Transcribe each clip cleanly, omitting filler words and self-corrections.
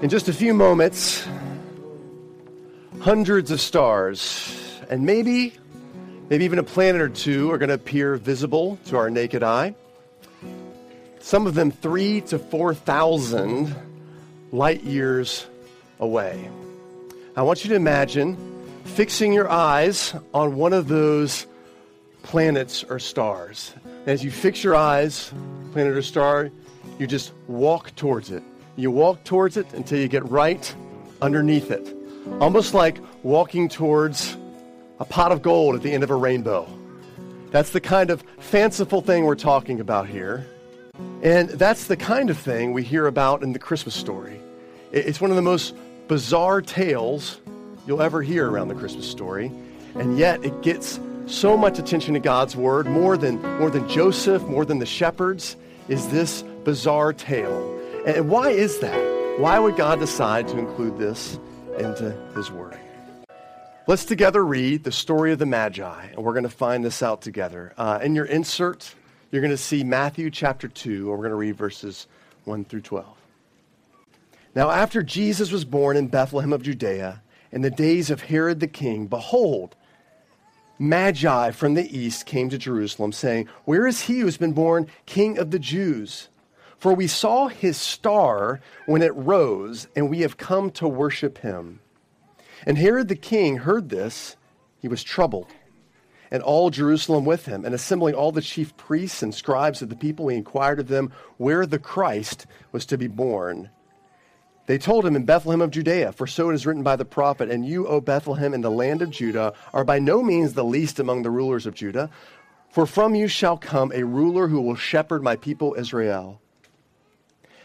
In just a few moments, hundreds of stars, and maybe even a planet or two, are going to appear visible to our naked eye. Some of them 3,000 to 4,000 light years away. I want you to imagine fixing your eyes on one of those planets or stars. As you fix your eyes, planet or star, you just walk towards it. You walk towards it until you get right underneath it. Almost like walking towards a pot of gold at the end of a rainbow. That's the kind of fanciful thing we're talking about here. And that's the kind of thing we hear about in the Christmas story. It's one of the most bizarre tales you'll ever hear around the Christmas story. And yet it gets so much attention to God's word, more than Joseph, more than the shepherds, is this bizarre tale. And why is that? Why would God decide to include this into his word? Let's together read the story of the Magi, and we're going to find this out together. In your insert, you're going to see Matthew chapter 2, and we're going to read verses 1 through 12. Now, after Jesus was born in Bethlehem of Judea, in the days of Herod the king, behold, Magi from the east came to Jerusalem, saying, "Where is he who has been born King of the Jews? For we saw his star when it rose, and we have come to worship him." And Herod the king heard this, he was troubled, and all Jerusalem with him. And assembling all the chief priests and scribes of the people, he inquired of them where the Christ was to be born. They told him, "In Bethlehem of Judea, for so it is written by the prophet, and you, O Bethlehem, in the land of Judah, are by no means the least among the rulers of Judah, for from you shall come a ruler who will shepherd my people Israel."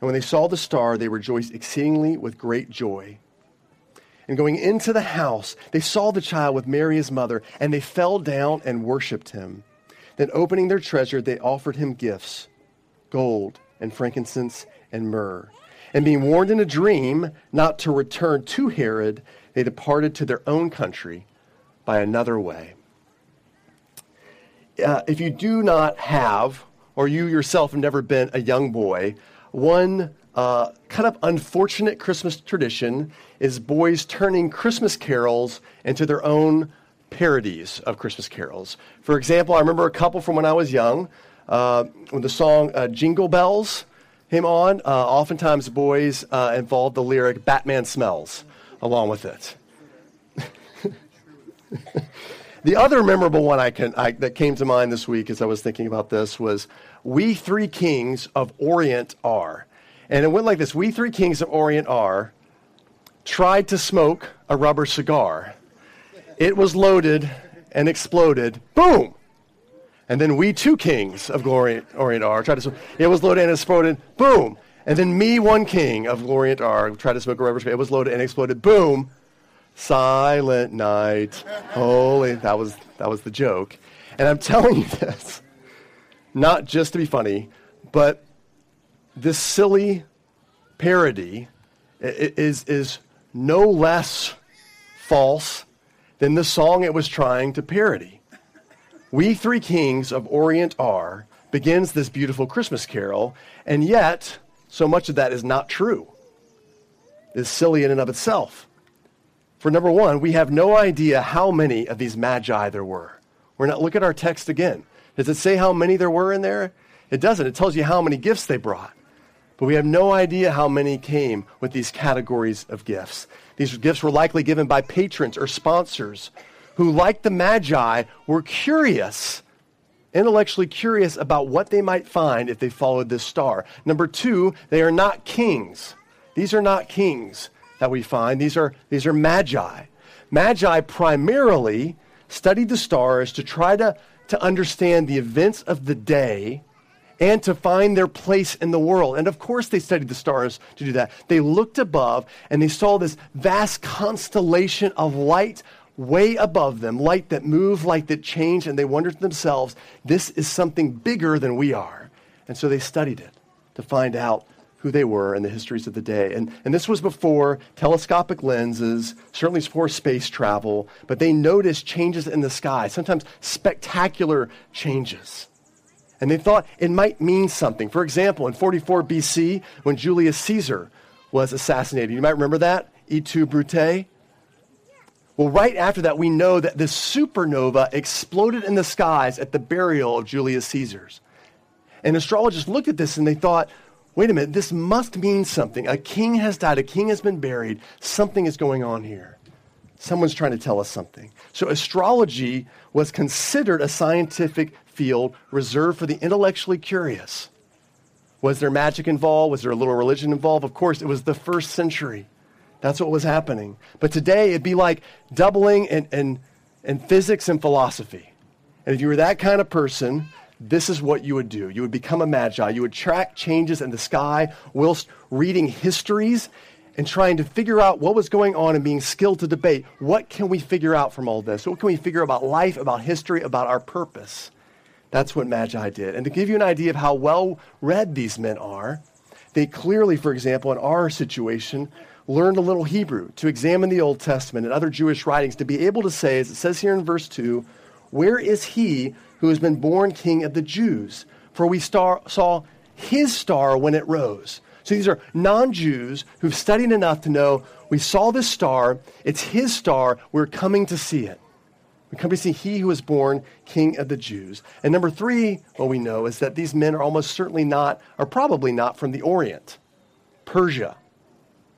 And when they saw the star, they rejoiced exceedingly with great joy. And going into the house, they saw the child with Mary his mother, and they fell down and worshipped him. Then opening their treasure, they offered him gifts, gold and frankincense and myrrh. And being warned in a dream not to return to Herod, they departed to their own country by another way. If you do not have, or you yourself have never been a young boy, one kind of unfortunate Christmas tradition is boys turning Christmas carols into their own parodies of Christmas carols. For example, I remember a couple from when I was young, when the song Jingle Bells came on. Oftentimes boys involved the lyric "Batman Smells" along with it. The other memorable one that came to mind this week as I was thinking about this was "We Three Kings of Orient Are." And it went like this: "We three kings of Orient are, tried to smoke a rubber cigar. It was loaded and exploded. Boom! And then we two kings of Orient are tried to smoke. It was loaded and exploded. Boom. And then me one king of Orient are tried to smoke a rubber cigar. It was loaded and exploded. Boom. Silent night. Holy." That was the joke. And I'm telling you this, not just to be funny, but this silly parody is no less false than the song it was trying to parody. "We Three Kings of Orient Are" begins this beautiful Christmas carol, and yet so much of that is not true. It's silly in and of itself. For number one, we have no idea how many of these Magi there were. Look at our text again. Does it say how many there were in there? It doesn't. It tells you how many gifts they brought. But we have no idea how many came with these categories of gifts. These gifts were likely given by patrons or sponsors who, like the Magi, were curious, intellectually curious about what they might find if they followed this star. Number two, they are not kings. These are not kings that we find. These are Magi. Magi primarily studied the stars to try to understand the events of the day and to find their place in the world. And of course they studied the stars to do that. They looked above and they saw this vast constellation of light way above them, light that moved, light that changed, and they wondered to themselves, this is something bigger than we are. And so they studied it to find out who they were and the histories of the day. And this was before telescopic lenses, certainly before space travel, but they noticed changes in the sky, sometimes spectacular changes. And they thought it might mean something. For example, in 44 BC, when Julius Caesar was assassinated, you might remember that, Et tu, Brute? Well, right after that, we know that this supernova exploded in the skies at the burial of Julius Caesar's. And astrologists looked at this and they thought, wait a minute, this must mean something. A king has died. A king has been buried. Something is going on here. Someone's trying to tell us something. So astrology was considered a scientific field reserved for the intellectually curious. Was there magic involved? Was there a little religion involved? Of course, it was the first century. That's what was happening. But today, it'd be like doubling in physics and philosophy. And if you were that kind of person, this is what you would do. You would become a Magi. You would track changes in the sky whilst reading histories and trying to figure out what was going on and being skilled to debate. What can we figure out from all this? What can we figure about life, about history, about our purpose? That's what Magi did. And to give you an idea of how well-read these men are, they clearly, for example, in our situation, learned a little Hebrew to examine the Old Testament and other Jewish writings to be able to say, as it says here in verse 2, where is he who has been born king of the Jews? For we saw his star when it rose. So these are non-Jews who've studied enough to know, we saw this star, it's his star, we're coming to see it. We come to see he who was born king of the Jews. And number three, what we know is that these men are almost certainly not, or probably not, from the Orient, Persia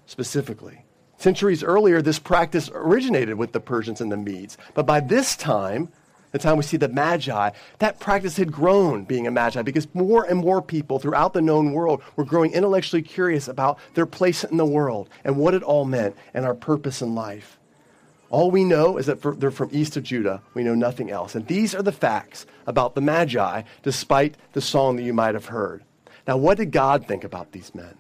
specifically. Centuries earlier, this practice originated with the Persians and the Medes. But by this time, the time we see the Magi, that practice had grown, being a Magi, because more and more people throughout the known world were growing intellectually curious about their place in the world and what it all meant and our purpose in life. All we know is that they're from east of Judah. We know nothing else. And these are the facts about the Magi, despite the song that you might have heard. Now, what did God think about these men?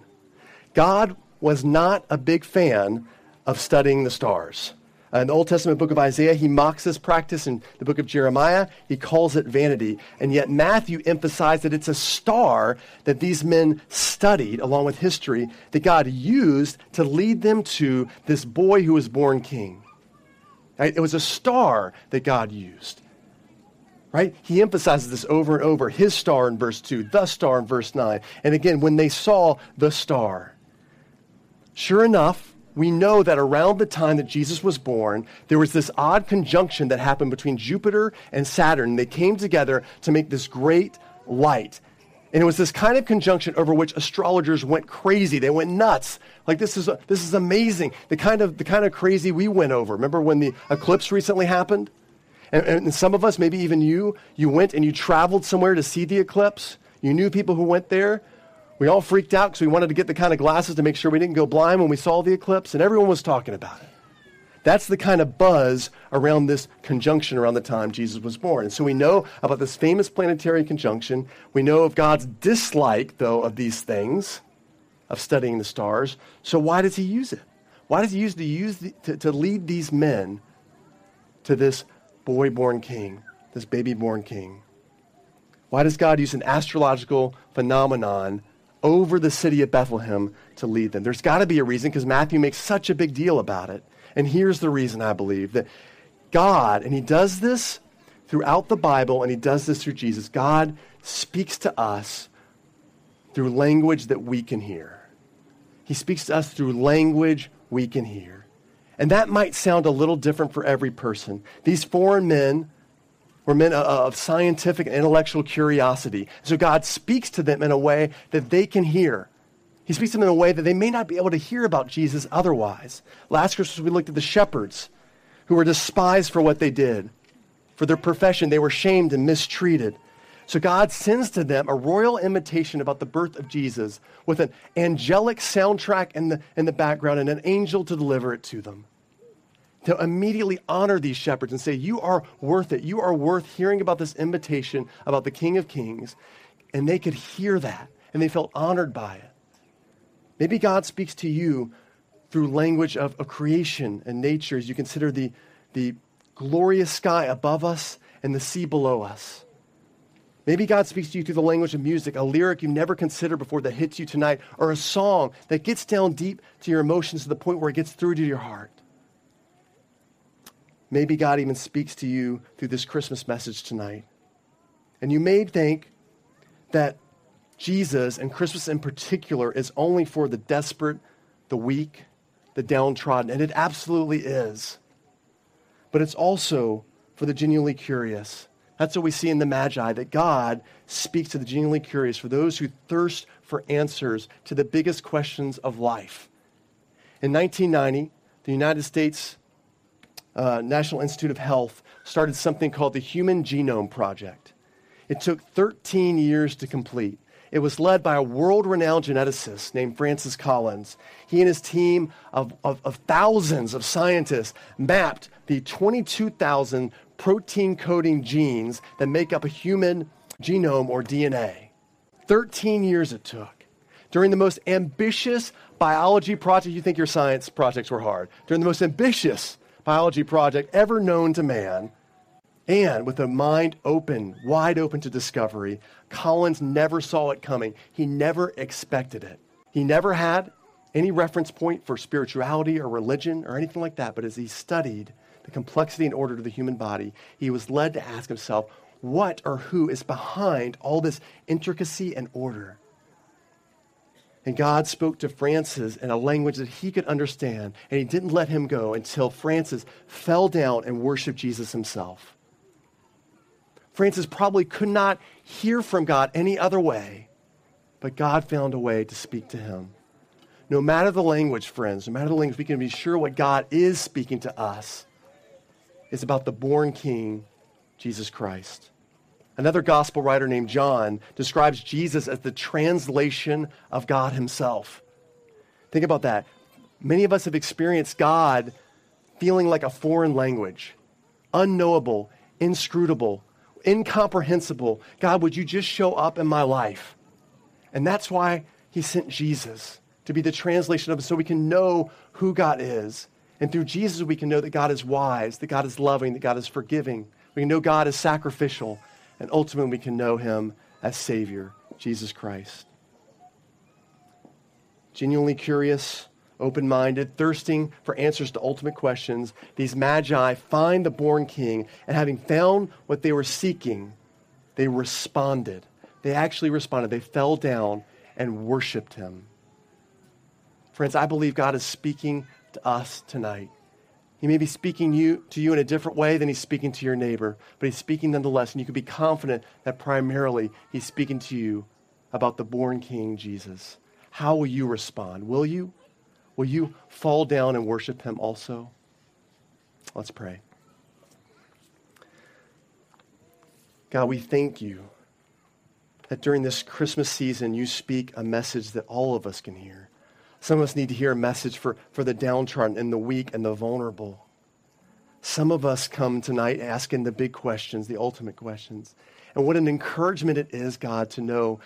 God was not a big fan of studying the stars. In the Old Testament book of Isaiah, he mocks this practice. In the book of Jeremiah, he calls it vanity. And yet Matthew emphasized that it's a star that these men studied, along with history, that God used to lead them to this boy who was born king. Right? It was a star that God used. Right? He emphasizes this over and over. His star in verse 2, the star in verse 9. And again, when they saw the star, sure enough, we know that around the time that Jesus was born, there was this odd conjunction that happened between Jupiter and Saturn. They came together to make this great light. And it was this kind of conjunction over which astrologers went crazy. They went nuts. Like, this is amazing. The kind of crazy we went over. Remember when the eclipse recently happened? And some of us, maybe even you went and you traveled somewhere to see the eclipse. You knew people who went there. We all freaked out because we wanted to get the kind of glasses to make sure we didn't go blind when we saw the eclipse, and everyone was talking about it. That's the kind of buzz around this conjunction around the time Jesus was born. And so we know about this famous planetary conjunction. We know of God's dislike, though, of these things, of studying the stars. So why does he use it? Why does he use to lead these men to this boy born king, this baby born king? Why does God use an astrological phenomenon over the city of Bethlehem to lead them? There's got to be a reason, because Matthew makes such a big deal about it. And here's the reason, I believe, that God, and he does this throughout the Bible, and he does this through Jesus, God speaks to us through language that we can hear. He speaks to us through language we can hear. And that might sound a little different for every person. These foreign men were men of scientific and intellectual curiosity. So God speaks to them in a way that they can hear. He speaks to them in a way that they may not be able to hear about Jesus otherwise. Last Christmas, we looked at the shepherds who were despised for what they did. For their profession, they were shamed and mistreated. So God sends to them a royal invitation about the birth of Jesus with an angelic soundtrack in the background and an angel to deliver it to them, to immediately honor these shepherds and say, you are worth it. You are worth hearing about this invitation about the King of Kings. and they could hear that, and they felt honored by it. Maybe God speaks to you through language of a creation and nature as you consider the glorious sky above us and the sea below us. Maybe God speaks to you through the language of music, a lyric you never considered before that hits you tonight, or a song that gets down deep to your emotions to the point where it gets through to your heart. Maybe God even speaks to you through this Christmas message tonight. And you may think that Jesus, and Christmas in particular, is only for the desperate, the weak, the downtrodden, and it absolutely is. But it's also for the genuinely curious. That's what we see in the Magi, that God speaks to the genuinely curious, for those who thirst for answers to the biggest questions of life. In 1990, the United States National Institute of Health started something called the Human Genome Project. It took 13 years to complete. It was led by a world-renowned geneticist named Francis Collins. He and his team of thousands of scientists mapped the 22,000 protein-coding genes that make up a human genome, or DNA. 13 years it took. During the most ambitious biology project, you think your science projects were hard, during the most ambitious biology project ever known to man, and with a mind open, wide open to discovery, Collins never saw it coming. He never expected it. He never had any reference point for spirituality or religion or anything like that. But as he studied the complexity and order of the human body, he was led to ask himself, what or who is behind all this intricacy and order? And God spoke to Francis in a language that he could understand, and he didn't let him go until Francis fell down and worshiped Jesus himself. Francis probably could not hear from God any other way, but God found a way to speak to him. No matter the language, friends, no matter the language, we can be sure what God is speaking to us is about the born King, Jesus Christ. Another gospel writer named John describes Jesus as the translation of God himself. Think about that. Many of us have experienced God feeling like a foreign language, unknowable, inscrutable, incomprehensible. God, would you just show up in my life? And that's why he sent Jesus, to be the translation of it, so we can know who God is. And through Jesus, we can know that God is wise, that God is loving, that God is forgiving. We can know God is sacrificial. And ultimately, we can know him as Savior, Jesus Christ. Genuinely curious, open-minded, thirsting for answers to ultimate questions, these Magi find the born King, and having found what they were seeking, they responded. They actually responded. They fell down and worshiped him. Friends, I believe God is speaking to us tonight. He may be speaking to you in a different way than he's speaking to your neighbor, but he's speaking nonetheless, and you can be confident that primarily he's speaking to you about the born King, Jesus. How will you respond? Will you? Will you fall down and worship him also? Let's pray. God, we thank you that during this Christmas season, you speak a message that all of us can hear. Some of us need to hear a message for the downtrodden and the weak and the vulnerable. Some of us come tonight asking the big questions, the ultimate questions. And what an encouragement it is, God, to know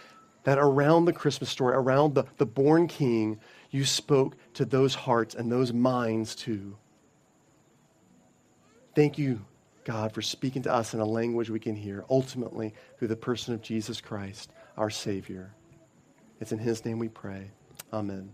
that around the Christmas story, around the born King, you spoke to those hearts and those minds too. Thank you, God, for speaking to us in a language we can hear, ultimately through the person of Jesus Christ, our Savior. It's in his name we pray. Amen.